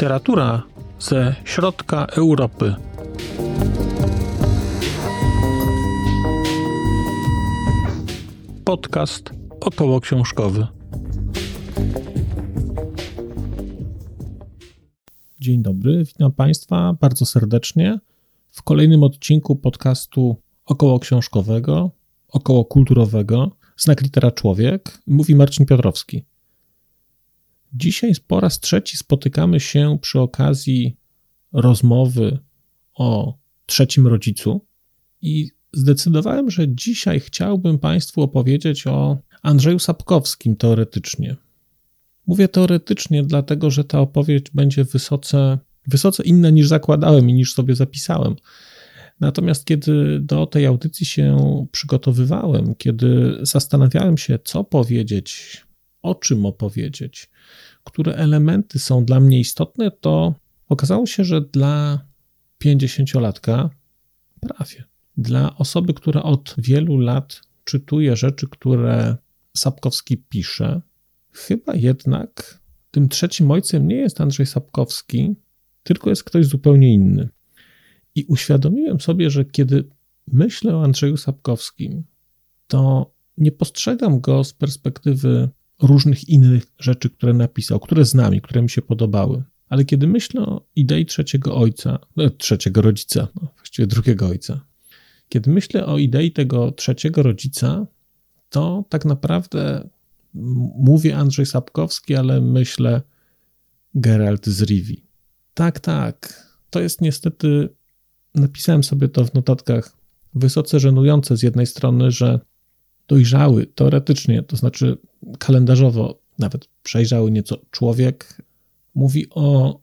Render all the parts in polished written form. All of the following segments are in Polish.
literatura ze środka Europy. Podcast okołoksiążkowy. Dzień dobry, witam Państwa bardzo serdecznie w kolejnym odcinku podcastu okołoksiążkowego, okołokulturowego, Znak litera człowiek, mówi Marcin Piotrowski. Dzisiaj po raz trzeci spotykamy się przy okazji rozmowy o trzecim rodzicu i zdecydowałem, że dzisiaj chciałbym Państwu opowiedzieć o Andrzeju Sapkowskim teoretycznie. Mówię teoretycznie, dlatego że ta opowieść będzie wysoce inna niż zakładałem i niż sobie zapisałem. Natomiast kiedy do tej audycji się przygotowywałem, kiedy zastanawiałem się, co powiedzieć, o czym opowiedzieć, które elementy są dla mnie istotne, to okazało się, że dla 50-latka, prawie, dla osoby, która od wielu lat czytuje rzeczy, które Sapkowski pisze, chyba jednak tym trzecim ojcem nie jest Andrzej Sapkowski, tylko jest ktoś zupełnie inny. I uświadomiłem sobie, że kiedy myślę o Andrzeju Sapkowskim, to nie postrzegam go z perspektywy różnych innych rzeczy, które napisał, które znam i które mi się podobały. Ale kiedy myślę o idei drugiego ojca, kiedy myślę o idei tego trzeciego rodzica, to tak naprawdę mówię Andrzej Sapkowski, ale myślę Geralt z Rivi. Tak, to jest niestety, napisałem sobie to w notatkach, wysoce żenujące z jednej strony, że dojrzały teoretycznie, to znaczy kalendarzowo, nawet przejrzały nieco człowiek, mówi o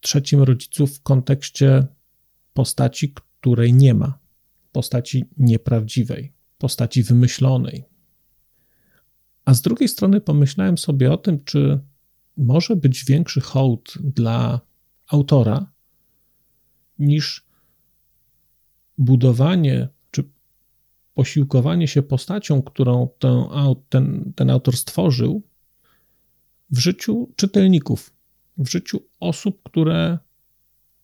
trzecim rodzicu w kontekście postaci, której nie ma, postaci nieprawdziwej, postaci wymyślonej. A z drugiej strony pomyślałem sobie o tym, czy może być większy hołd dla autora niż budowanie czy posiłkowanie się postacią, którą ten autor stworzył w życiu czytelników, w życiu osób, które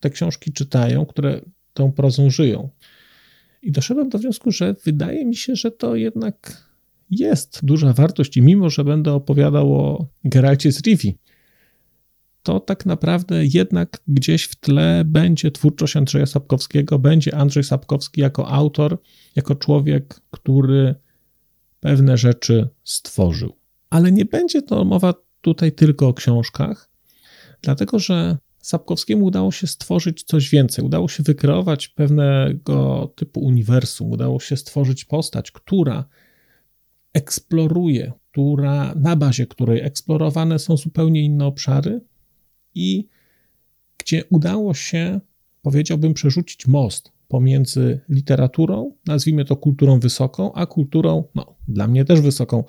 te książki czytają, które tą prozą żyją. I doszedłem do wniosku, że wydaje mi się, że to jednak jest duża wartość i mimo, że będę opowiadał o Geralcie z Rivi, to tak naprawdę jednak gdzieś w tle będzie twórczość Andrzeja Sapkowskiego, będzie Andrzej Sapkowski jako autor, jako człowiek, który pewne rzeczy stworzył. Ale nie będzie to mowa tutaj tylko o książkach, dlatego że Sapkowskiemu udało się stworzyć coś więcej, udało się wykreować pewnego typu uniwersum, udało się stworzyć postać, która eksploruje, na bazie której eksplorowane są zupełnie inne obszary i gdzie udało się, powiedziałbym, przerzucić most pomiędzy literaturą, nazwijmy to kulturą wysoką, a kulturą, dla mnie też wysoką,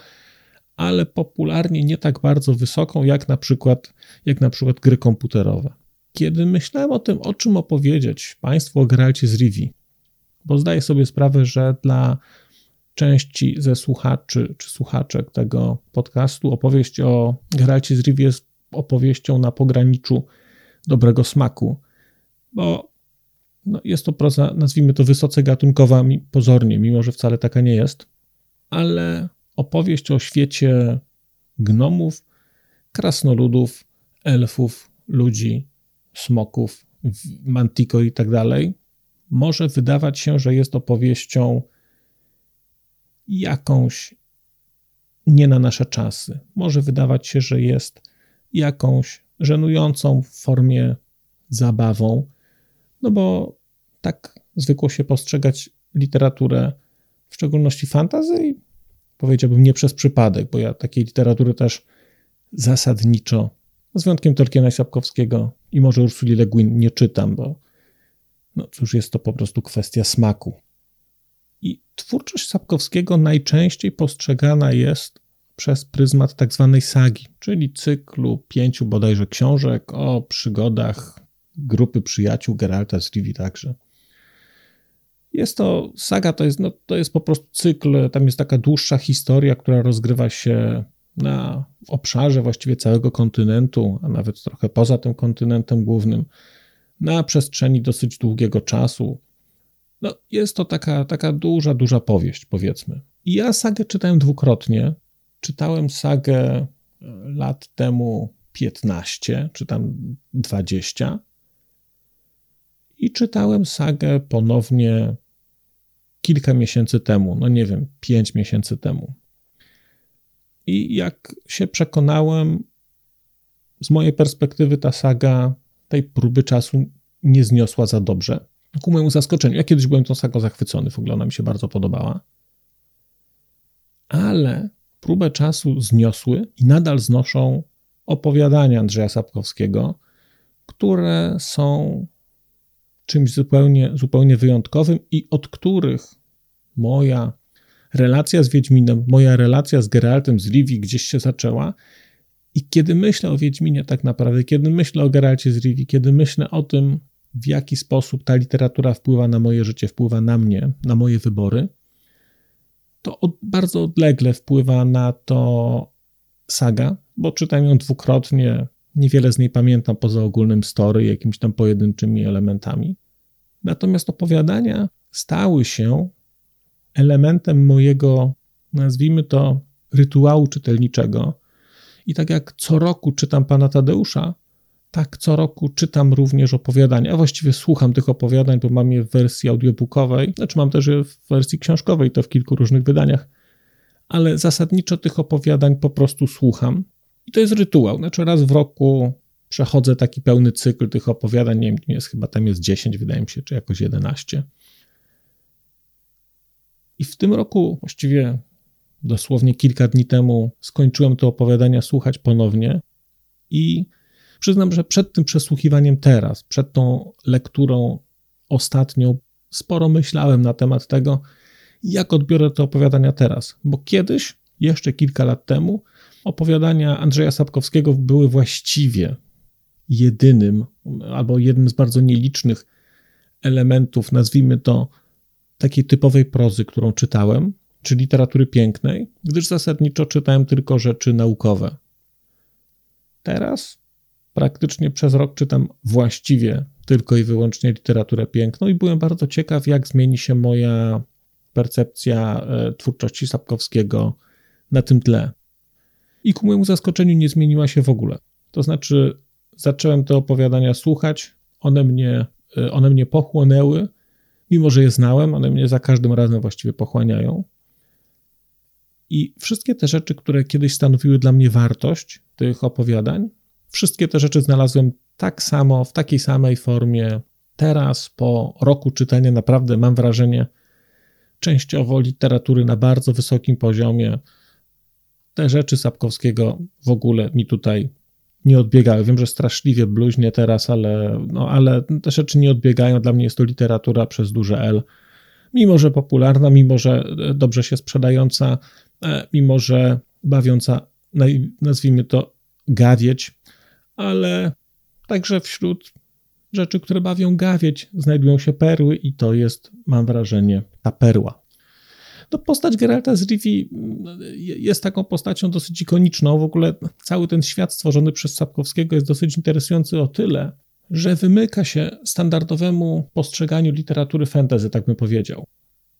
ale popularnie nie tak bardzo wysoką, jak na przykład gry komputerowe. Kiedy myślałem o tym, o czym opowiedzieć Państwu o Geralcie z Rivi, bo zdaję sobie sprawę, że dla części ze słuchaczy czy słuchaczek tego podcastu opowieść o Geralcie z Rivi jest opowieścią na pograniczu dobrego smaku, bo jest to proza, nazwijmy to, wysoce gatunkowa pozornie, mimo że wcale taka nie jest, ale opowieść o świecie gnomów, krasnoludów, elfów, ludzi, smoków, mantiko i tak dalej, może wydawać się, że jest opowieścią jakąś nie na nasze czasy. Może wydawać się, że jest jakąś żenującą w formie zabawą, bo tak zwykło się postrzegać literaturę, w szczególności fantasy, powiedziałbym nie przez przypadek, bo ja takiej literatury też zasadniczo, z wyjątkiem Tolkiena i Sapkowskiego i może Ursuli Le Guin, nie czytam, bo cóż, jest to po prostu kwestia smaku. I twórczość Sapkowskiego najczęściej postrzegana jest przez pryzmat tak zwanej sagi, czyli cyklu 5 bodajże książek o przygodach grupy przyjaciół Geralta z Rivi także. Jest to, saga to jest po prostu cykl, tam jest taka dłuższa historia, która rozgrywa się na obszarze właściwie całego kontynentu, a nawet trochę poza tym kontynentem głównym, na przestrzeni dosyć długiego czasu. No, jest to taka duża powieść, powiedzmy. I ja sagę czytałem dwukrotnie. Czytałem sagę lat temu 15 czy tam 20 i czytałem sagę ponownie kilka miesięcy temu, no nie wiem, 5 miesięcy temu. I jak się przekonałem, z mojej perspektywy ta saga tej próby czasu nie zniosła za dobrze. Ku mojemu zaskoczeniu. Ja kiedyś byłem tą sagą zachwycony, w ogóle ona mi się bardzo podobała. Ale próbę czasu zniosły i nadal znoszą opowiadania Andrzeja Sapkowskiego, które są czymś zupełnie wyjątkowym i od których moja relacja z Wiedźminem, moja relacja z Geraltem z Rivii gdzieś się zaczęła. I kiedy myślę o Wiedźminie tak naprawdę, kiedy myślę o Geralcie z Rivii, kiedy myślę o tym, w jaki sposób ta literatura wpływa na moje życie, wpływa na mnie, na moje wybory, to bardzo odlegle wpływa na to saga, bo czytałem ją dwukrotnie, niewiele z niej pamiętam poza ogólnym story, jakimiś tam pojedynczymi elementami. Natomiast opowiadania stały się elementem mojego, nazwijmy to, rytuału czytelniczego. I tak jak co roku czytam Pana Tadeusza, tak co roku czytam również opowiadania, a właściwie słucham tych opowiadań, bo mam je w wersji audiobookowej, znaczy mam też je w wersji książkowej, to w kilku różnych wydaniach, ale zasadniczo tych opowiadań po prostu słucham. I to jest rytuał, znaczy raz w roku przechodzę taki pełny cykl tych opowiadań, nie wiem, jest, chyba tam jest 10, wydaje mi się, czy jakoś 11. I w tym roku, właściwie dosłownie kilka dni temu, skończyłem te opowiadania słuchać ponownie i przyznam, że przed tym przesłuchiwaniem teraz, przed tą lekturą ostatnią, sporo myślałem na temat tego, jak odbiorę te opowiadania teraz, bo kiedyś, jeszcze kilka lat temu, opowiadania Andrzeja Sapkowskiego były właściwie jedynym albo jednym z bardzo nielicznych elementów, nazwijmy to, takiej typowej prozy, którą czytałem, czy literatury pięknej, gdyż zasadniczo czytałem tylko rzeczy naukowe. Teraz praktycznie przez rok czytam właściwie tylko i wyłącznie literaturę piękną i byłem bardzo ciekaw, jak zmieni się moja percepcja twórczości Sapkowskiego na tym tle. I ku mojemu zaskoczeniu nie zmieniła się w ogóle. To znaczy zacząłem te opowiadania słuchać, one mnie pochłonęły, mimo że je znałem, one mnie za każdym razem właściwie pochłaniają. I wszystkie te rzeczy, które kiedyś stanowiły dla mnie wartość tych opowiadań, wszystkie te rzeczy znalazłem tak samo, w takiej samej formie. Teraz, po roku czytania, naprawdę mam wrażenie częściowo literatury na bardzo wysokim poziomie. Te rzeczy Sapkowskiego w ogóle mi tutaj nie odbiegają. Wiem, że straszliwie bluźnie teraz, ale te rzeczy nie odbiegają. Dla mnie jest to literatura przez duże L. Mimo że popularna, mimo że dobrze się sprzedająca, mimo że bawiąca, nazwijmy to, gawieć, ale także wśród rzeczy, które bawią gawieć, znajdują się perły i to jest, mam wrażenie, ta perła. No, postać Geralta z Rivii jest taką postacią dosyć ikoniczną. W ogóle cały ten świat stworzony przez Sapkowskiego jest dosyć interesujący o tyle, że wymyka się standardowemu postrzeganiu literatury fantasy, tak bym powiedział.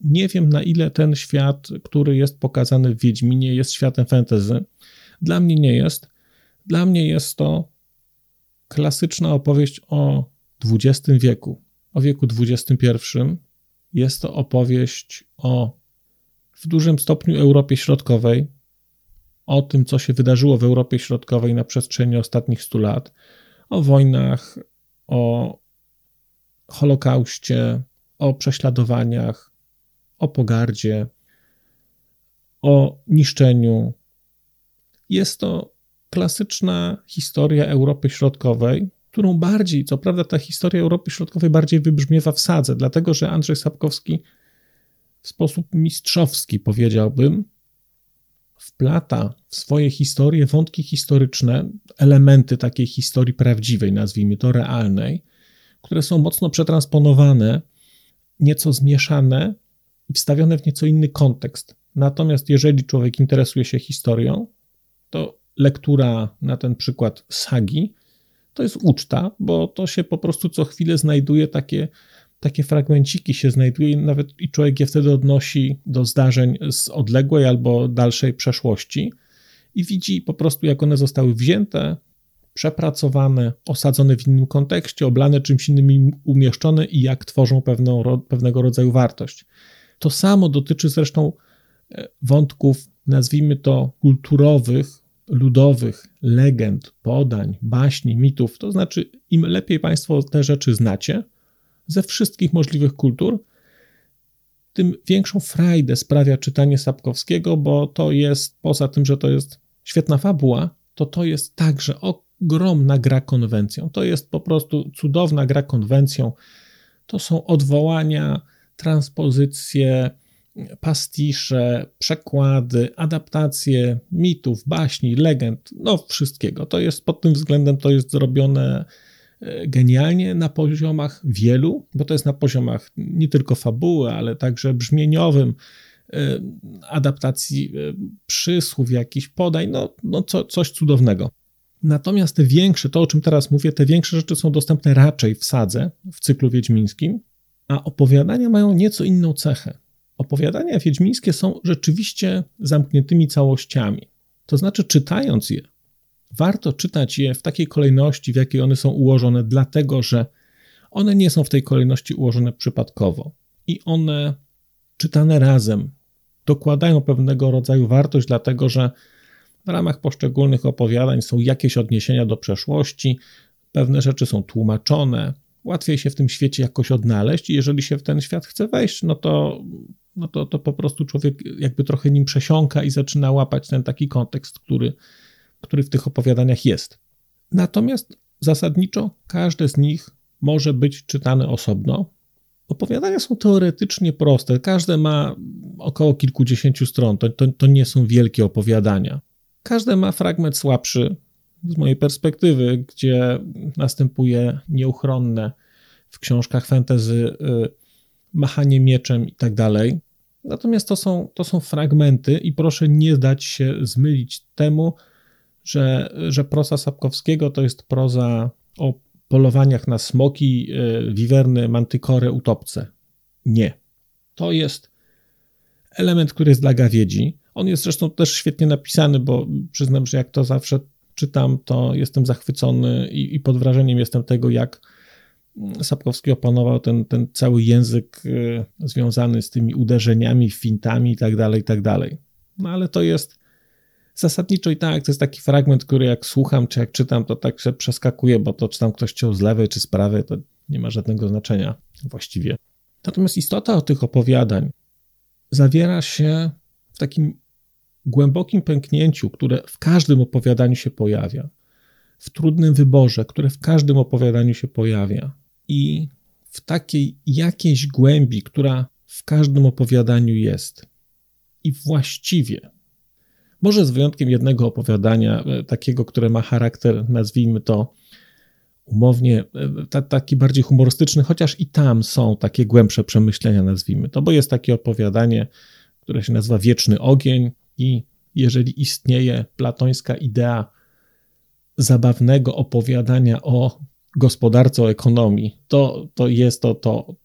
Nie wiem, na ile ten świat, który jest pokazany w Wiedźminie, jest światem fantasy. Dla mnie nie jest. Dla mnie jest to klasyczna opowieść o XX wieku, o wieku XXI. Jest to opowieść o w dużym stopniu Europie Środkowej, o tym, co się wydarzyło w Europie Środkowej na przestrzeni ostatnich 100 lat, o wojnach, o Holokauście, o prześladowaniach, o pogardzie, o niszczeniu. Jest to klasyczna historia Europy Środkowej, którą bardziej, co prawda ta historia Europy Środkowej bardziej wybrzmiewa w sadze, dlatego że Andrzej Sapkowski w sposób mistrzowski, powiedziałbym, wplata w swoje historie wątki historyczne, elementy takiej historii prawdziwej, nazwijmy to realnej, które są mocno przetransponowane, nieco zmieszane i wstawione w nieco inny kontekst. Natomiast jeżeli człowiek interesuje się historią, to lektura na ten przykład sagi to jest uczta, bo to się po prostu co chwilę znajduje, takie fragmenciki się znajduje nawet i człowiek je wtedy odnosi do zdarzeń z odległej albo dalszej przeszłości i widzi po prostu, jak one zostały wzięte, przepracowane, osadzone w innym kontekście, oblane czymś innym, umieszczone i jak tworzą pewnego rodzaju wartość. To samo dotyczy zresztą wątków, nazwijmy to kulturowych, ludowych, legend, podań, baśni, mitów. To znaczy, im lepiej Państwo te rzeczy znacie ze wszystkich możliwych kultur, tym większą frajdę sprawia czytanie Sapkowskiego, bo to jest, poza tym, że to jest świetna fabuła, to jest także ogromna gra konwencją. To jest po prostu cudowna gra konwencją. To są odwołania, transpozycje, pastisze, przekłady, adaptacje mitów, baśni, legend, no wszystkiego. To jest pod tym względem, to jest zrobione genialnie na poziomach wielu, bo to jest na poziomach nie tylko fabuły, ale także brzmieniowym, adaptacji przysłów, jakichś podań, coś cudownego. Natomiast te większe, to o czym teraz mówię, te większe rzeczy są dostępne raczej w sadze, w cyklu wiedźmińskim, a opowiadania mają nieco inną cechę. Opowiadania wiedźmińskie są rzeczywiście zamkniętymi całościami. To znaczy, czytając je, warto czytać je w takiej kolejności, w jakiej one są ułożone, dlatego że one nie są w tej kolejności ułożone przypadkowo. I one czytane razem dokładają pewnego rodzaju wartość, dlatego że w ramach poszczególnych opowiadań są jakieś odniesienia do przeszłości, pewne rzeczy są tłumaczone, łatwiej się w tym świecie jakoś odnaleźć i jeżeli się w ten świat chce wejść, to po prostu człowiek jakby trochę nim przesiąka i zaczyna łapać ten taki kontekst, który w tych opowiadaniach jest. Natomiast zasadniczo każde z nich może być czytane osobno. Opowiadania są teoretycznie proste, każde ma około kilkudziesięciu stron, to nie są wielkie opowiadania. Każde ma fragment słabszy, z mojej perspektywy, gdzie następuje nieuchronne w książkach fantasy machanie mieczem i tak dalej. Natomiast to są fragmenty i proszę nie dać się zmylić temu, że proza Sapkowskiego to jest proza o polowaniach na smoki, wiwerny, mantykory, utopce. Nie. To jest element, który jest dla gawiedzi. On jest zresztą też świetnie napisany, bo przyznam, że jak to zawsze czytam, to jestem zachwycony i pod wrażeniem jestem tego, jak Sapkowski opanował ten cały język związany z tymi uderzeniami, fintami i tak dalej. No ale to jest zasadniczo i tak, to jest taki fragment, który jak słucham czy jak czytam, to tak się przeskakuje, bo to czy tam ktoś ciął z lewej czy z prawej, to nie ma żadnego znaczenia właściwie. Natomiast istota tych opowiadań zawiera się w takim głębokim pęknięciu, które w każdym opowiadaniu się pojawia, w trudnym wyborze, które w każdym opowiadaniu się pojawia i w takiej jakiejś głębi, która w każdym opowiadaniu jest. I właściwie, może z wyjątkiem jednego opowiadania, takiego, które ma charakter, nazwijmy to umownie, taki bardziej humorystyczny, chociaż i tam są takie głębsze przemyślenia, nazwijmy to, bo jest takie opowiadanie, które się nazywa Wieczny Ogień, i jeżeli istnieje platońska idea zabawnego opowiadania o gospodarce, o ekonomii, to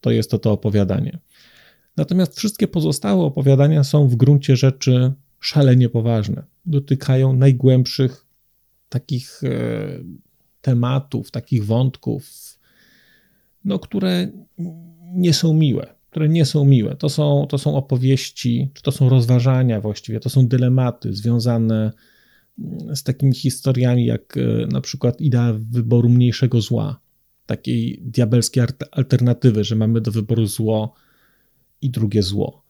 jest to opowiadanie. Natomiast wszystkie pozostałe opowiadania są w gruncie rzeczy szalenie poważne. Dotykają najgłębszych takich tematów, takich wątków, które nie są miłe. To są opowieści, czy to są rozważania właściwie, to są dylematy związane z takimi historiami jak na przykład idea wyboru mniejszego zła, takiej diabelskiej alternatywy, że mamy do wyboru zło i drugie zło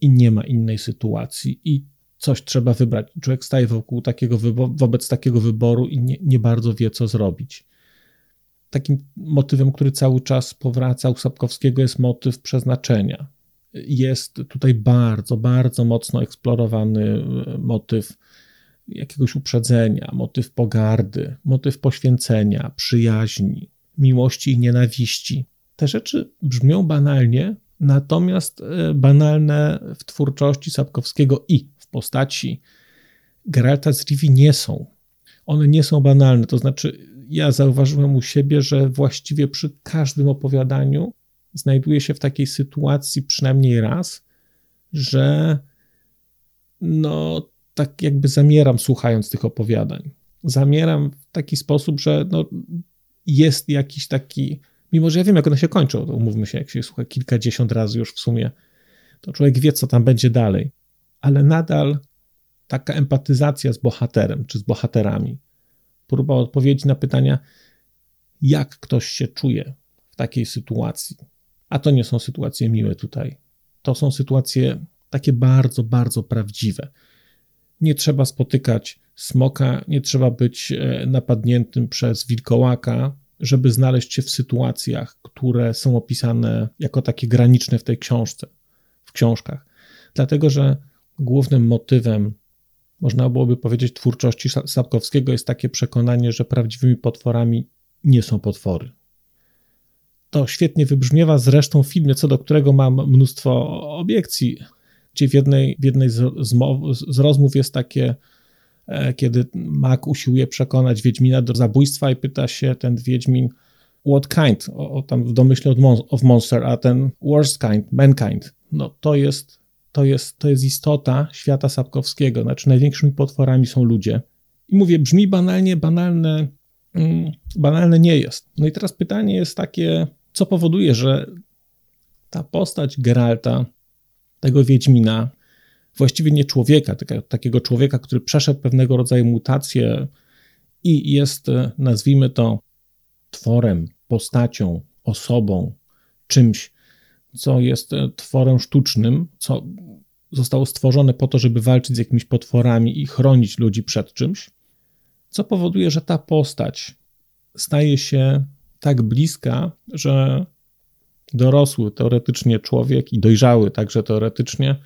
i nie ma innej sytuacji i coś trzeba wybrać. Człowiek staje wobec takiego wyboru i nie bardzo wie, co zrobić. Takim motywem, który cały czas powraca u Sapkowskiego, jest motyw przeznaczenia. Jest tutaj bardzo, bardzo mocno eksplorowany motyw jakiegoś uprzedzenia, motyw pogardy, motyw poświęcenia, przyjaźni, miłości i nienawiści. Te rzeczy brzmią banalnie, natomiast banalne w twórczości Sapkowskiego i w postaci Geralta z Rivii nie są. One nie są banalne, to znaczy ja zauważyłem u siebie, że właściwie przy każdym opowiadaniu znajduję się w takiej sytuacji przynajmniej raz, że no tak jakby zamieram słuchając tych opowiadań. Zamieram w taki sposób, że no, jest jakiś taki, mimo że ja wiem jak one się kończą, to umówmy się, jak się słucha kilkadziesiąt razy już w sumie, to człowiek wie co tam będzie dalej, ale nadal taka empatyzacja z bohaterem czy z bohaterami, próba odpowiedzi na pytania, jak ktoś się czuje w takiej sytuacji. A to nie są sytuacje miłe tutaj. To są sytuacje takie bardzo, bardzo prawdziwe. Nie trzeba spotykać smoka, nie trzeba być napadniętym przez wilkołaka, żeby znaleźć się w sytuacjach, które są opisane jako takie graniczne w tej książce, w książkach. Dlatego, że głównym motywem, można byłoby powiedzieć, twórczości Sapkowskiego jest takie przekonanie, że prawdziwymi potworami nie są potwory. To świetnie wybrzmiewa zresztą w filmie, co do którego mam mnóstwo obiekcji, gdzie w jednej z rozmów jest takie, kiedy Mak usiłuje przekonać Wiedźmina do zabójstwa i pyta się ten Wiedźmin what kind, tam w domyśle of monster, a ten worst kind, mankind. No to jest istota świata Sapkowskiego, znaczy największymi potworami są ludzie. I mówię, brzmi banalnie, banalne nie jest. No i teraz pytanie jest takie, co powoduje, że ta postać Geralta, tego Wiedźmina, właściwie nie człowieka, takiego człowieka, który przeszedł pewnego rodzaju mutację i jest, nazwijmy to, tworem, postacią, osobą, czymś, co jest tworem sztucznym, co zostało stworzone po to, żeby walczyć z jakimiś potworami i chronić ludzi przed czymś, co powoduje, że ta postać staje się tak bliska, że dorosły teoretycznie człowiek i dojrzały także teoretycznie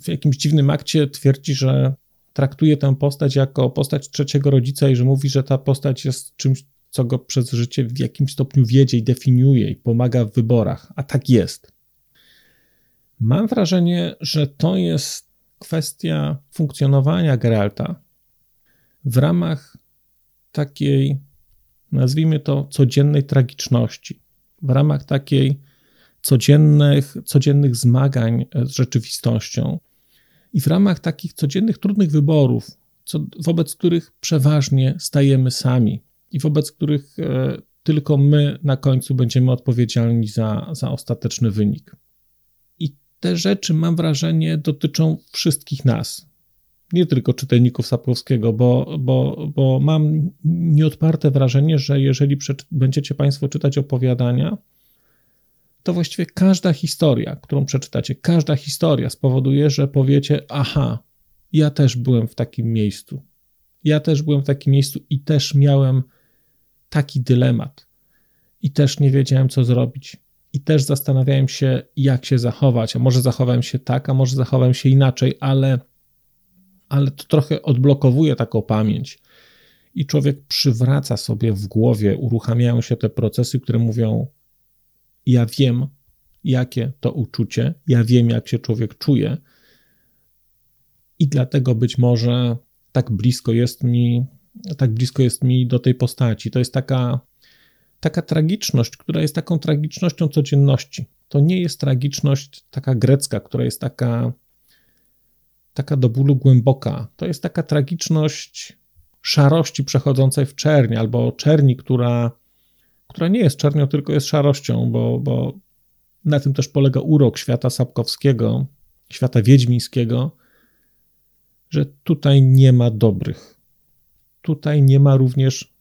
w jakimś dziwnym akcie twierdzi, że traktuje tę postać jako postać trzeciego rodzica i że mówi, że ta postać jest czymś, co go przez życie w jakimś stopniu wiedzie i definiuje i pomaga w wyborach, a tak jest. Mam wrażenie, że to jest kwestia funkcjonowania Geralta w ramach takiej, nazwijmy to, codziennej tragiczności, w ramach takiej codziennych zmagań z rzeczywistością i w ramach takich codziennych trudnych wyborów, wobec których przeważnie stajemy sami i wobec których tylko my na końcu będziemy odpowiedzialni za ostateczny wynik. I te rzeczy, mam wrażenie, dotyczą wszystkich nas, nie tylko czytelników Sapkowskiego, bo mam nieodparte wrażenie, że jeżeli będziecie Państwo czytać opowiadania, to właściwie każda historia, którą przeczytacie, każda historia spowoduje, że powiecie, aha, ja też byłem w takim miejscu. Ja też byłem w takim miejscu i też miałem taki dylemat. I też nie wiedziałem, co zrobić. I też zastanawiałem się, jak się zachować. A może zachowałem się tak, a może zachowałem się inaczej, ale to trochę odblokowuje taką pamięć. I człowiek przywraca sobie w głowie, uruchamiają się te procesy, które mówią, ja wiem, jakie to uczucie, ja wiem, jak się człowiek czuje i dlatego być może tak blisko jest mi do tej postaci. To jest taka tragiczność, która jest taką tragicznością codzienności. To nie jest tragiczność taka grecka, która jest taka do bólu głęboka. To jest taka tragiczność szarości przechodzącej w czerń albo czerni, która nie jest czernią, tylko jest szarością, bo na tym też polega urok świata Sapkowskiego, świata wiedźmińskiego, że tutaj nie ma dobrych. Tutaj nie ma również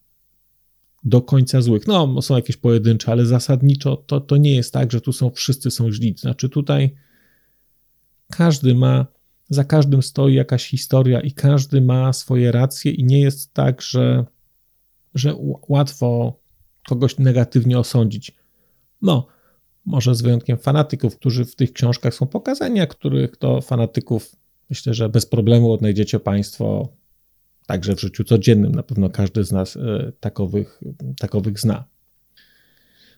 do końca złych. No, są jakieś pojedyncze, ale zasadniczo to nie jest tak, że tu wszyscy są źli. Znaczy tutaj każdy ma, za każdym stoi jakaś historia i każdy ma swoje racje i nie jest tak, że łatwo kogoś negatywnie osądzić. No, może z wyjątkiem fanatyków, którzy w tych książkach są pokazani, a których to fanatyków myślę, że bez problemu odnajdziecie Państwo także w życiu codziennym. Na pewno każdy z nas takowych zna.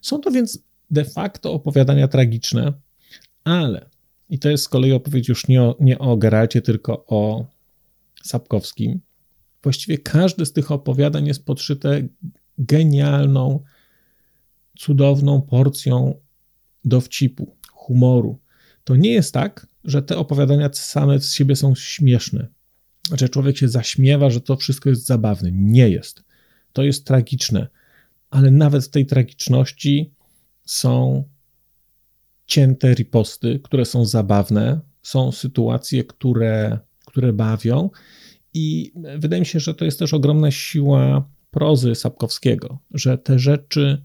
Są to więc de facto opowiadania tragiczne, ale, i to jest z kolei opowieść już nie o Geralcie, tylko o Sapkowskim. Właściwie każde z tych opowiadań jest podszyte genialną, cudowną porcją dowcipu, humoru. To nie jest tak, że te opowiadania same z siebie są śmieszne, że człowiek się zaśmiewa, że to wszystko jest zabawne. Nie jest. To jest tragiczne, ale nawet w tej tragiczności są cięte riposty, które są zabawne, są sytuacje, które bawią i wydaje mi się, że to jest też ogromna siła prozy Sapkowskiego, że te rzeczy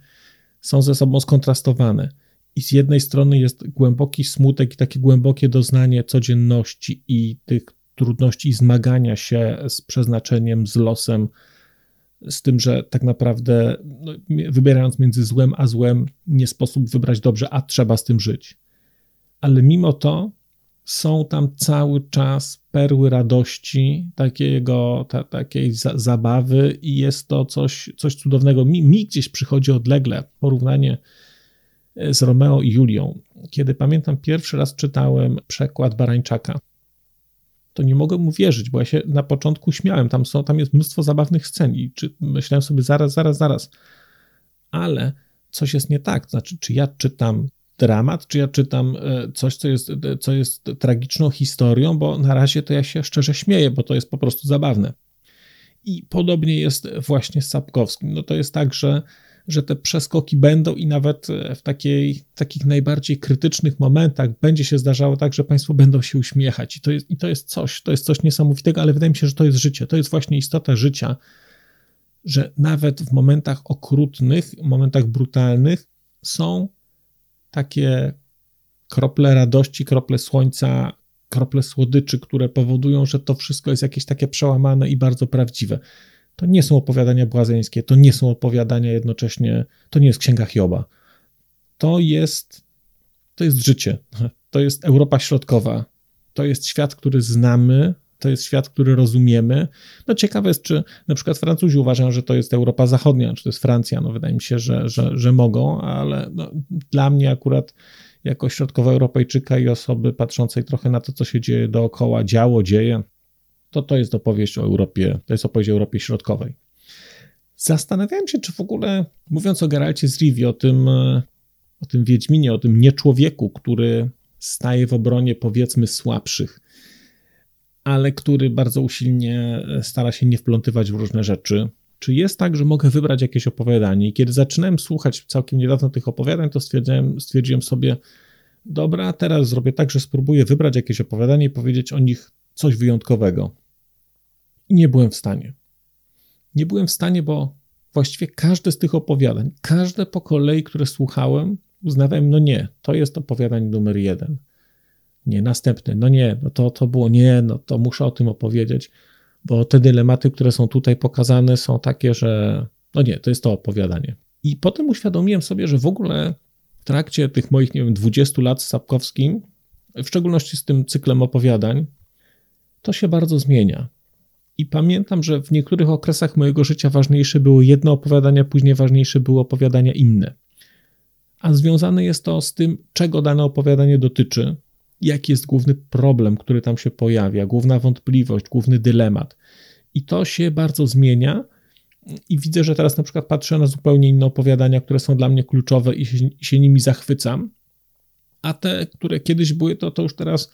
są ze sobą skontrastowane. I z jednej strony jest głęboki smutek i takie głębokie doznanie codzienności i tych trudności i zmagania się z przeznaczeniem, z losem, z tym, że tak naprawdę wybierając między złem a złem nie sposób wybrać dobrze, a trzeba z tym żyć. Ale mimo to są tam cały czas perły radości, takiej zabawy i jest to coś cudownego. Mi gdzieś przychodzi odlegle porównanie z Romeo i Julią. Kiedy pamiętam, pierwszy raz czytałem przekład Barańczaka, to nie mogłem mu wierzyć, bo ja się na początku śmiałem. Tam jest mnóstwo zabawnych scen i myślałem sobie zaraz. Ale coś jest nie tak. Znaczy, czy ja czytam dramat, czy ja czytam coś, co jest tragiczną historią, bo na razie to ja się szczerze śmieję, bo to jest po prostu zabawne. I podobnie jest właśnie z Sapkowskim. No to jest tak, że te przeskoki będą i nawet w takich najbardziej krytycznych momentach będzie się zdarzało tak, że państwo będą się uśmiechać. I to jest coś niesamowitego, ale wydaje mi się, że to jest życie. To jest właśnie istota życia, że nawet w momentach okrutnych, momentach brutalnych są takie krople radości, krople słońca, krople słodyczy, które powodują, że to wszystko jest jakieś takie przełamane i bardzo prawdziwe. To nie są opowiadania błazeńskie, to nie są opowiadania jednocześnie, to nie jest Księga Hioba. To jest życie, to jest Europa Środkowa, to jest świat, który znamy, to jest świat, który rozumiemy. No ciekawe jest, czy na przykład Francuzi uważają, że to jest Europa Zachodnia, czy to jest Francja. No wydaje mi się, że mogą, ale no, dla mnie akurat jako środkowoeuropejczyka i osoby patrzącej trochę na to, co się dzieje dookoła, dzieje, to jest opowieść o Europie, to jest opowieść o Europie Środkowej. Zastanawiałem się, czy w ogóle, mówiąc o Geralcie z Rivii, o tym Wiedźminie, o tym nieczłowieku, który staje w obronie powiedzmy słabszych, ale który bardzo usilnie stara się nie wplątywać w różne rzeczy. Czy jest tak, że mogę wybrać jakieś opowiadanie? I kiedy zaczynałem słuchać całkiem niedawno tych opowiadań, to stwierdziłem sobie, dobra, teraz zrobię tak, że spróbuję wybrać jakieś opowiadanie i powiedzieć o nich coś wyjątkowego. I nie byłem w stanie. Nie byłem w stanie, bo właściwie każde z tych opowiadań, każde po kolei, które słuchałem, uznawałem, no nie, to jest opowiadanie numer 1. Nie, następne, no nie, no to było, nie, no to muszę o tym opowiedzieć, bo te dylematy, które są tutaj pokazane, są takie, że no nie, to jest to opowiadanie. I potem uświadomiłem sobie, że w ogóle w trakcie tych moich, 20 lat z Sapkowskim, w szczególności z tym cyklem opowiadań, to się bardzo zmienia. I pamiętam, że w niektórych okresach mojego życia ważniejsze były jedne opowiadania, później ważniejsze były opowiadania inne. A związane jest to z tym, czego dane opowiadanie dotyczy, jaki jest główny problem, który tam się pojawia, główna wątpliwość, główny dylemat. I to się bardzo zmienia i widzę, że teraz na przykład patrzę na zupełnie inne opowiadania, które są dla mnie kluczowe i się nimi zachwycam, a te, które kiedyś były, to już teraz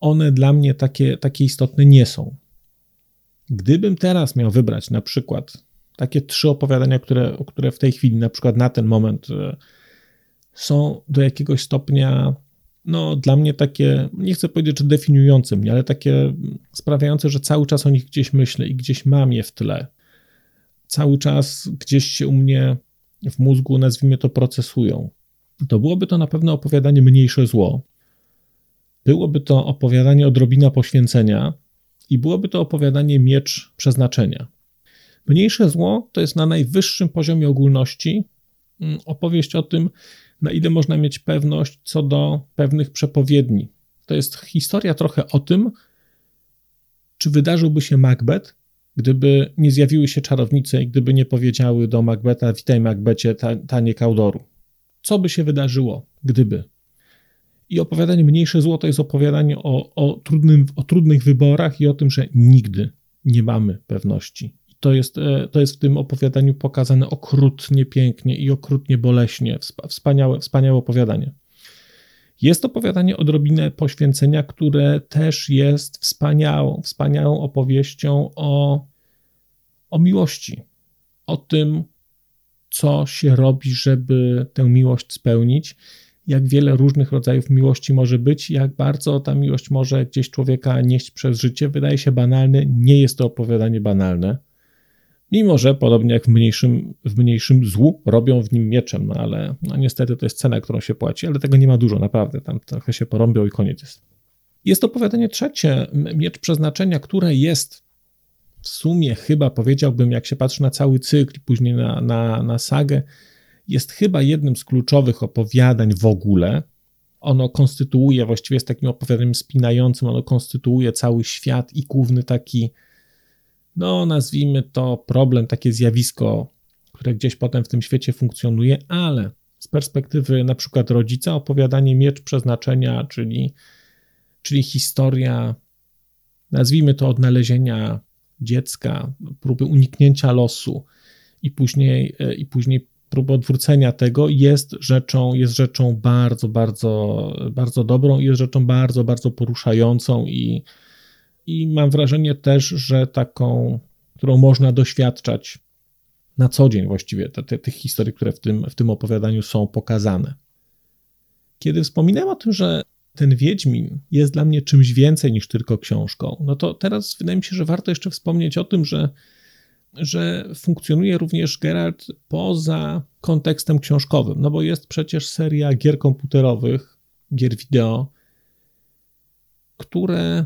one dla mnie takie istotne nie są. Gdybym teraz miał wybrać na przykład takie 3 opowiadania, które w tej chwili, na przykład na ten moment są do jakiegoś stopnia, no dla mnie takie, nie chcę powiedzieć, że definiujące mnie, ale takie sprawiające, że cały czas o nich gdzieś myślę i gdzieś mam je w tle. Cały czas gdzieś się u mnie w mózgu, nazwijmy to, procesują. To byłoby to na pewno opowiadanie Mniejsze zło. Byłoby to opowiadanie Odrobina poświęcenia i byłoby to opowiadanie Miecz przeznaczenia. Mniejsze zło to jest na najwyższym poziomie ogólności opowieść o tym, na ile można mieć pewność co do pewnych przepowiedni. To jest historia trochę o tym, czy wydarzyłby się Macbeth, gdyby nie zjawiły się czarownice i gdyby nie powiedziały do Macbetha: witaj Macbecie, tanie kaudoru. Co by się wydarzyło, gdyby? I opowiadanie Mniejsze złoto jest opowiadanie o trudnych wyborach i o tym, że nigdy nie mamy pewności. I to jest w tym opowiadaniu pokazane okrutnie pięknie i okrutnie boleśnie. Wspaniałe opowiadanie. Jest to opowiadanie Odrobinę poświęcenia, które też jest wspaniałą opowieścią o miłości. O tym, co się robi, żeby tę miłość spełnić. Jak wiele różnych rodzajów miłości może być, jak bardzo ta miłość może gdzieś człowieka nieść przez życie. Wydaje się banalny, nie jest to opowiadanie banalne. Mimo że podobnie jak w mniejszym złu robią w nim mieczem, ale niestety to jest cena, którą się płaci, ale tego nie ma dużo, naprawdę, tam trochę się porąbią i koniec jest. Jest opowiadanie trzecie, Miecz Przeznaczenia, które jest w sumie chyba, powiedziałbym, jak się patrzy na cały cykl, później na sagę, jest chyba jednym z kluczowych opowiadań w ogóle. Ono konstytuuje, właściwie jest takim opowiadaniem spinającym, ono konstytuuje cały świat i główny taki, nazwijmy to problem, takie zjawisko, które gdzieś potem w tym świecie funkcjonuje, ale z perspektywy na przykład rodzica opowiadanie Miecz Przeznaczenia, czyli historia, nazwijmy to odnalezienia dziecka, próby uniknięcia losu i później próba odwrócenia tego jest rzeczą bardzo, bardzo, bardzo dobrą, jest rzeczą bardzo, bardzo poruszającą i mam wrażenie też, że taką, którą można doświadczać na co dzień właściwie, tych historii, które w tym opowiadaniu są pokazane. Kiedy wspominałem o tym, że ten Wiedźmin jest dla mnie czymś więcej niż tylko książką, to teraz wydaje mi się, że warto jeszcze wspomnieć o tym, że funkcjonuje również Geralt poza kontekstem książkowym, bo jest przecież seria gier komputerowych, gier wideo, które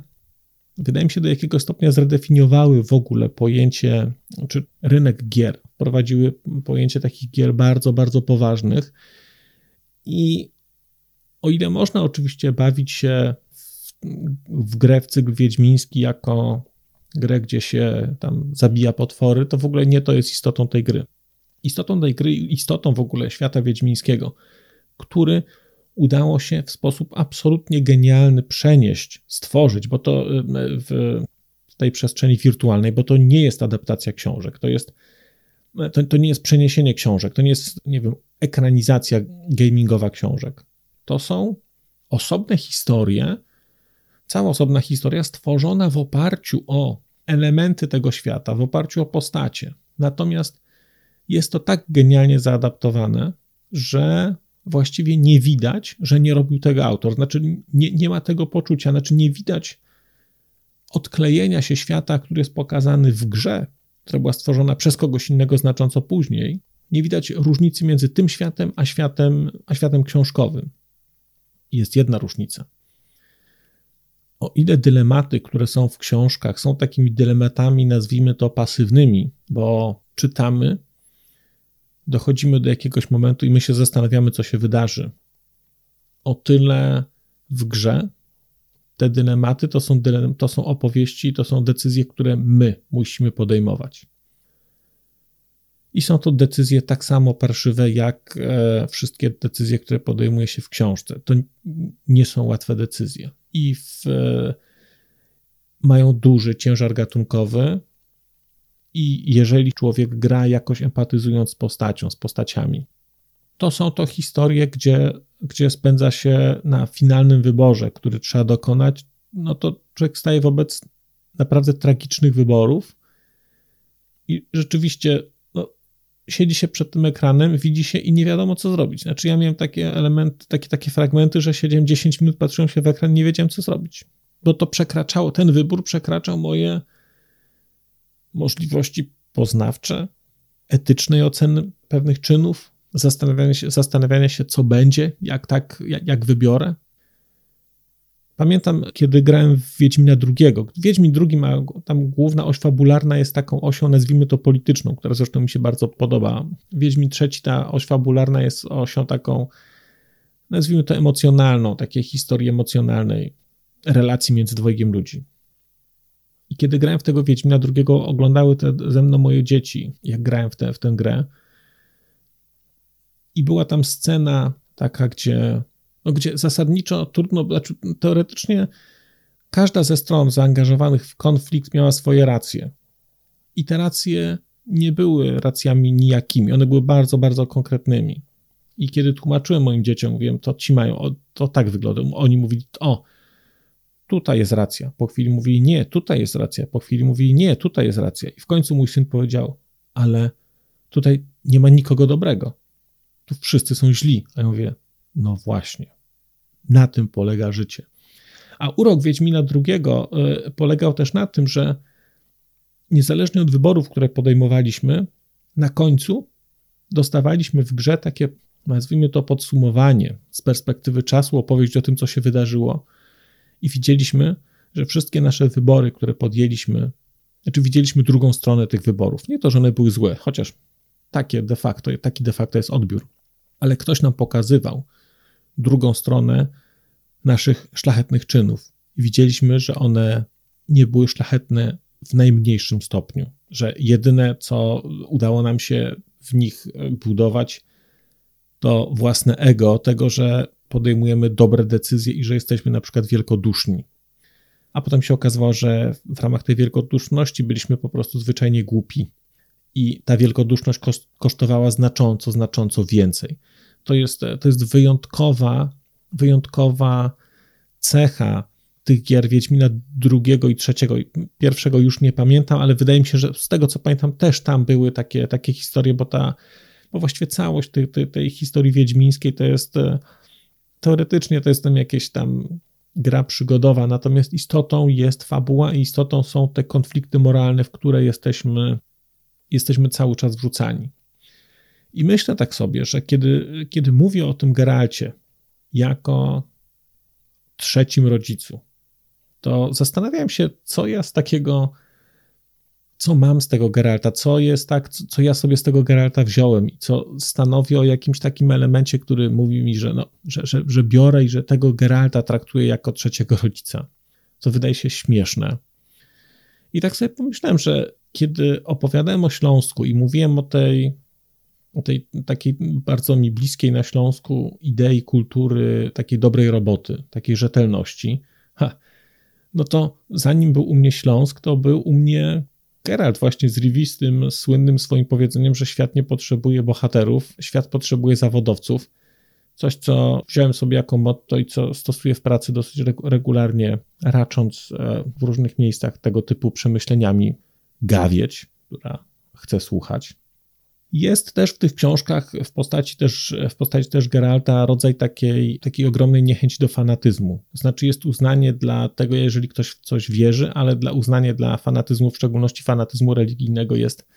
wydaje mi się do jakiegoś stopnia zredefiniowały w ogóle pojęcie, czy rynek gier, wprowadziły pojęcie takich gier bardzo, bardzo poważnych i o ile można oczywiście bawić się w grę w cykl wiedźmiński jako grę, gdzie się tam zabija potwory, to w ogóle nie to jest istotą tej gry. Istotą tej gry, istotą w ogóle świata wiedźmińskiego, który udało się w sposób absolutnie genialny przenieść, stworzyć, bo to w tej przestrzeni wirtualnej, bo to nie jest adaptacja książek, to nie jest przeniesienie książek, to nie jest, nie wiem, ekranizacja gamingowa książek. To są osobne historie, cała osobna historia stworzona w oparciu o elementy tego świata, w oparciu o postacie. Natomiast jest to tak genialnie zaadaptowane, że właściwie nie widać, że nie robił tego autor. Znaczy nie ma tego poczucia, znaczy nie widać odklejenia się świata, który jest pokazany w grze, która była stworzona przez kogoś innego znacząco później. Nie widać różnicy między tym światem a światem książkowym. Jest jedna różnica. O ile dylematy, które są w książkach, są takimi dylematami, nazwijmy to pasywnymi, bo czytamy, dochodzimy do jakiegoś momentu i my się zastanawiamy, co się wydarzy. O tyle w grze te dylematy to są opowieści, to są decyzje, które my musimy podejmować. I są to decyzje tak samo parszywe, jak wszystkie decyzje, które podejmuje się w książce. To nie są łatwe decyzje. I mają duży ciężar gatunkowy i jeżeli człowiek gra jakoś empatyzując z postaciami, to są to historie, gdzie spędza się na finalnym wyborze, który trzeba dokonać, to człowiek staje wobec naprawdę tragicznych wyborów i rzeczywiście siedzi się przed tym ekranem, widzi się i nie wiadomo, co zrobić. Znaczy ja miałem takie elementy, takie fragmenty, że siedziałem 10 minut, patrzyłem się w ekran, nie wiedziałem, co zrobić. Bo to przekraczało, ten wybór przekraczał moje możliwości poznawcze, etycznej oceny pewnych czynów, zastanawiania się, co będzie, jak wybiorę. Pamiętam, kiedy grałem w Wiedźmina II. Wiedźmin II ma tam główna oś fabularna jest taką osią, nazwijmy to polityczną, która zresztą mi się bardzo podoba. Wiedźmin III, ta oś fabularna jest osią taką, nazwijmy to emocjonalną, takiej historii emocjonalnej, relacji między dwojgiem ludzi. I kiedy grałem w tego Wiedźmina II, oglądały ze mną moje dzieci, jak grałem w tę grę. I była tam scena taka, gdzie no gdzie zasadniczo trudno, znaczy teoretycznie każda ze stron zaangażowanych w konflikt miała swoje racje. I te racje nie były racjami nijakimi, one były bardzo, bardzo konkretnymi. I kiedy tłumaczyłem moim dzieciom, mówiłem, to ci mają, to tak wygląda. Oni mówili, o, tutaj jest racja. Po chwili mówili, nie, tutaj jest racja. Po chwili mówili, nie, tutaj jest racja. I w końcu mój syn powiedział, ale tutaj nie ma nikogo dobrego. Tu wszyscy są źli. A ja mówię, no właśnie, na tym polega życie. A urok Wiedźmina II polegał też na tym, że niezależnie od wyborów, które podejmowaliśmy, na końcu dostawaliśmy w grze takie, nazwijmy to, podsumowanie z perspektywy czasu, opowieść o tym, co się wydarzyło. I widzieliśmy, że wszystkie nasze wybory, które podjęliśmy, znaczy widzieliśmy drugą stronę tych wyborów. Nie to, że one były złe, chociaż taki de facto jest odbiór. Ale ktoś nam pokazywał drugą stronę naszych szlachetnych czynów. I widzieliśmy, że one nie były szlachetne w najmniejszym stopniu. Że jedyne, co udało nam się w nich budować, to własne ego tego, że podejmujemy dobre decyzje i że jesteśmy na przykład wielkoduszni. A potem się okazało, że w ramach tej wielkoduszności byliśmy po prostu zwyczajnie głupi. I ta wielkoduszność kosztowała znacząco więcej. To jest wyjątkowa cecha tych gier Wiedźmina drugiego i trzeciego. Pierwszego już nie pamiętam, ale wydaje mi się, że z tego co pamiętam też tam były takie historie, bo właściwie całość tej historii wiedźmińskiej to jest teoretycznie to jest tam jakieś tam gra przygodowa, natomiast istotą jest fabuła i istotą są te konflikty moralne, w które jesteśmy cały czas wrzucani. I myślę tak sobie, że kiedy mówię o tym Geralcie jako trzecim rodzicu, to zastanawiałem się, co mam z tego Geralta, co ja sobie z tego Geralta wziąłem i co stanowi o jakimś takim elemencie, który mówi mi, że biorę i że tego Geralta traktuję jako trzeciego rodzica, co wydaje się śmieszne. I tak sobie pomyślałem, że kiedy opowiadałem o Śląsku i mówiłem o tej takiej bardzo mi bliskiej na Śląsku idei, kultury, takiej dobrej roboty, takiej rzetelności, no to zanim był u mnie Śląsk, to był u mnie Geralt właśnie z Rivi, z tym słynnym swoim powiedzeniem, że świat nie potrzebuje bohaterów, świat potrzebuje zawodowców. Coś, co wziąłem sobie jako motto i co stosuję w pracy dosyć regularnie, racząc w różnych miejscach tego typu przemyśleniami gawieć, która chce słuchać. Jest też w tych książkach w postaci też Geralta rodzaj takiej ogromnej niechęci do fanatyzmu. To znaczy jest uznanie dla tego, jeżeli ktoś w coś wierzy, ale uznanie dla fanatyzmu, w szczególności fanatyzmu religijnego jest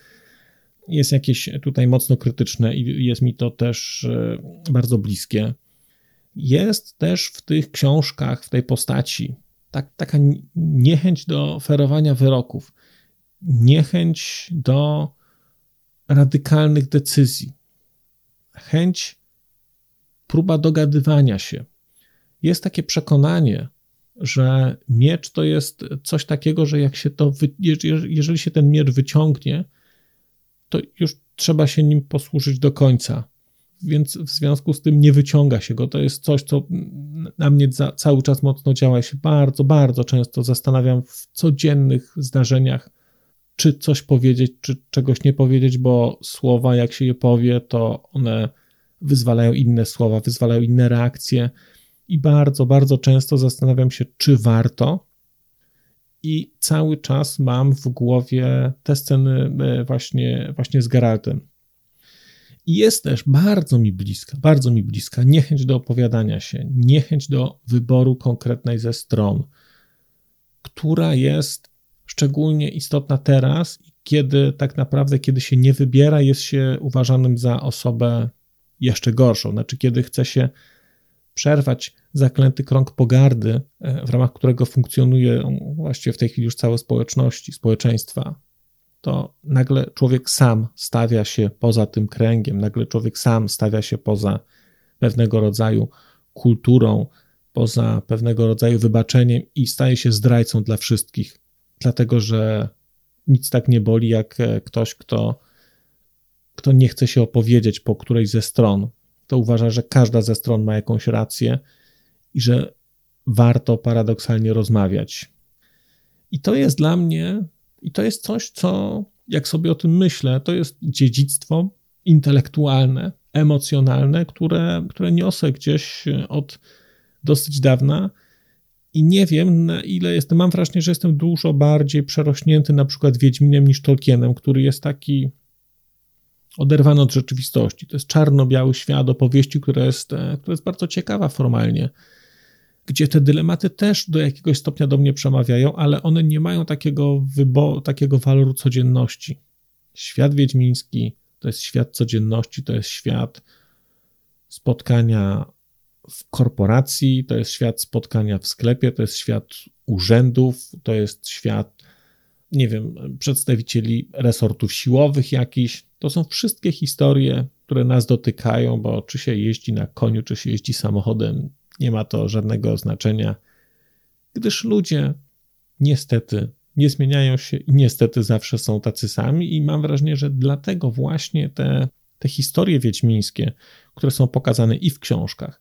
jakieś tutaj mocno krytyczne i jest mi to też bardzo bliskie. Jest też w tych książkach, w tej postaci taka niechęć do ferowania wyroków, niechęć do radykalnych decyzji, próba dogadywania się. Jest takie przekonanie, że miecz to jest coś takiego, że jeżeli się ten miecz wyciągnie, to już trzeba się nim posłużyć do końca. Więc w związku z tym nie wyciąga się go. To jest coś, co na mnie cały czas mocno działa. Ja się bardzo, bardzo często zastanawiam w codziennych zdarzeniach, czy coś powiedzieć, czy czegoś nie powiedzieć, bo słowa, jak się je powie, to one wyzwalają inne słowa, wyzwalają inne reakcje i bardzo, bardzo często zastanawiam się, czy warto i cały czas mam w głowie te sceny właśnie z Geraltem. I jest też bardzo mi bliska niechęć do opowiadania się, niechęć do wyboru konkretnej ze stron, która jest szczególnie istotna teraz, kiedy tak naprawdę, kiedy się nie wybiera, jest się uważanym za osobę jeszcze gorszą. Znaczy, kiedy chce się przerwać zaklęty krąg pogardy, w ramach którego funkcjonuje właściwie w tej chwili już całe społeczeństwa, to nagle człowiek sam stawia się poza tym kręgiem, nagle człowiek sam stawia się poza pewnego rodzaju kulturą, poza pewnego rodzaju wybaczeniem i staje się zdrajcą dla wszystkich. Dlatego, że nic tak nie boli jak ktoś, kto nie chce się opowiedzieć po którejś ze stron. To uważa, że każda ze stron ma jakąś rację i że warto paradoksalnie rozmawiać. I to jest dla mnie, i to jest coś, co, jak sobie o tym myślę, to jest dziedzictwo intelektualne, emocjonalne, które niosę gdzieś od dosyć dawna i nie wiem, na ile jestem, mam wrażenie, że jestem dużo bardziej przerośnięty na przykład Wiedźminem niż Tolkienem, który jest taki oderwany od rzeczywistości. To jest czarno-biały świat opowieści, która jest bardzo ciekawa formalnie, gdzie te dylematy też do jakiegoś stopnia do mnie przemawiają, ale one nie mają takiego waloru codzienności. Świat wiedźmiński to jest świat codzienności, to jest świat spotkania w korporacji, to jest świat spotkania w sklepie, to jest świat urzędów, to jest świat, nie wiem, przedstawicieli resortów siłowych jakichś. To są wszystkie historie, które nas dotykają, bo czy się jeździ na koniu, czy się jeździ samochodem, nie ma to żadnego znaczenia, gdyż ludzie niestety nie zmieniają się i niestety zawsze są tacy sami i mam wrażenie, że dlatego właśnie te historie wiedźmińskie, które są pokazane i w książkach,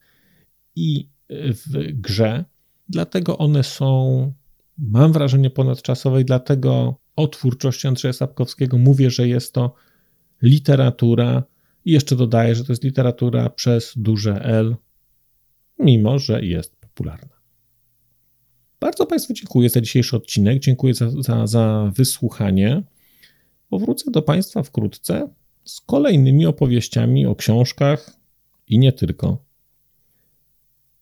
i w grze, dlatego one są, mam wrażenie, ponadczasowe i dlatego o twórczości Andrzeja Sapkowskiego mówię, że jest to literatura i jeszcze dodaję, że to jest literatura przez duże L, mimo że jest popularna. Bardzo Państwu dziękuję za dzisiejszy odcinek, dziękuję za wysłuchanie. Powrócę do Państwa wkrótce z kolejnymi opowieściami o książkach i nie tylko.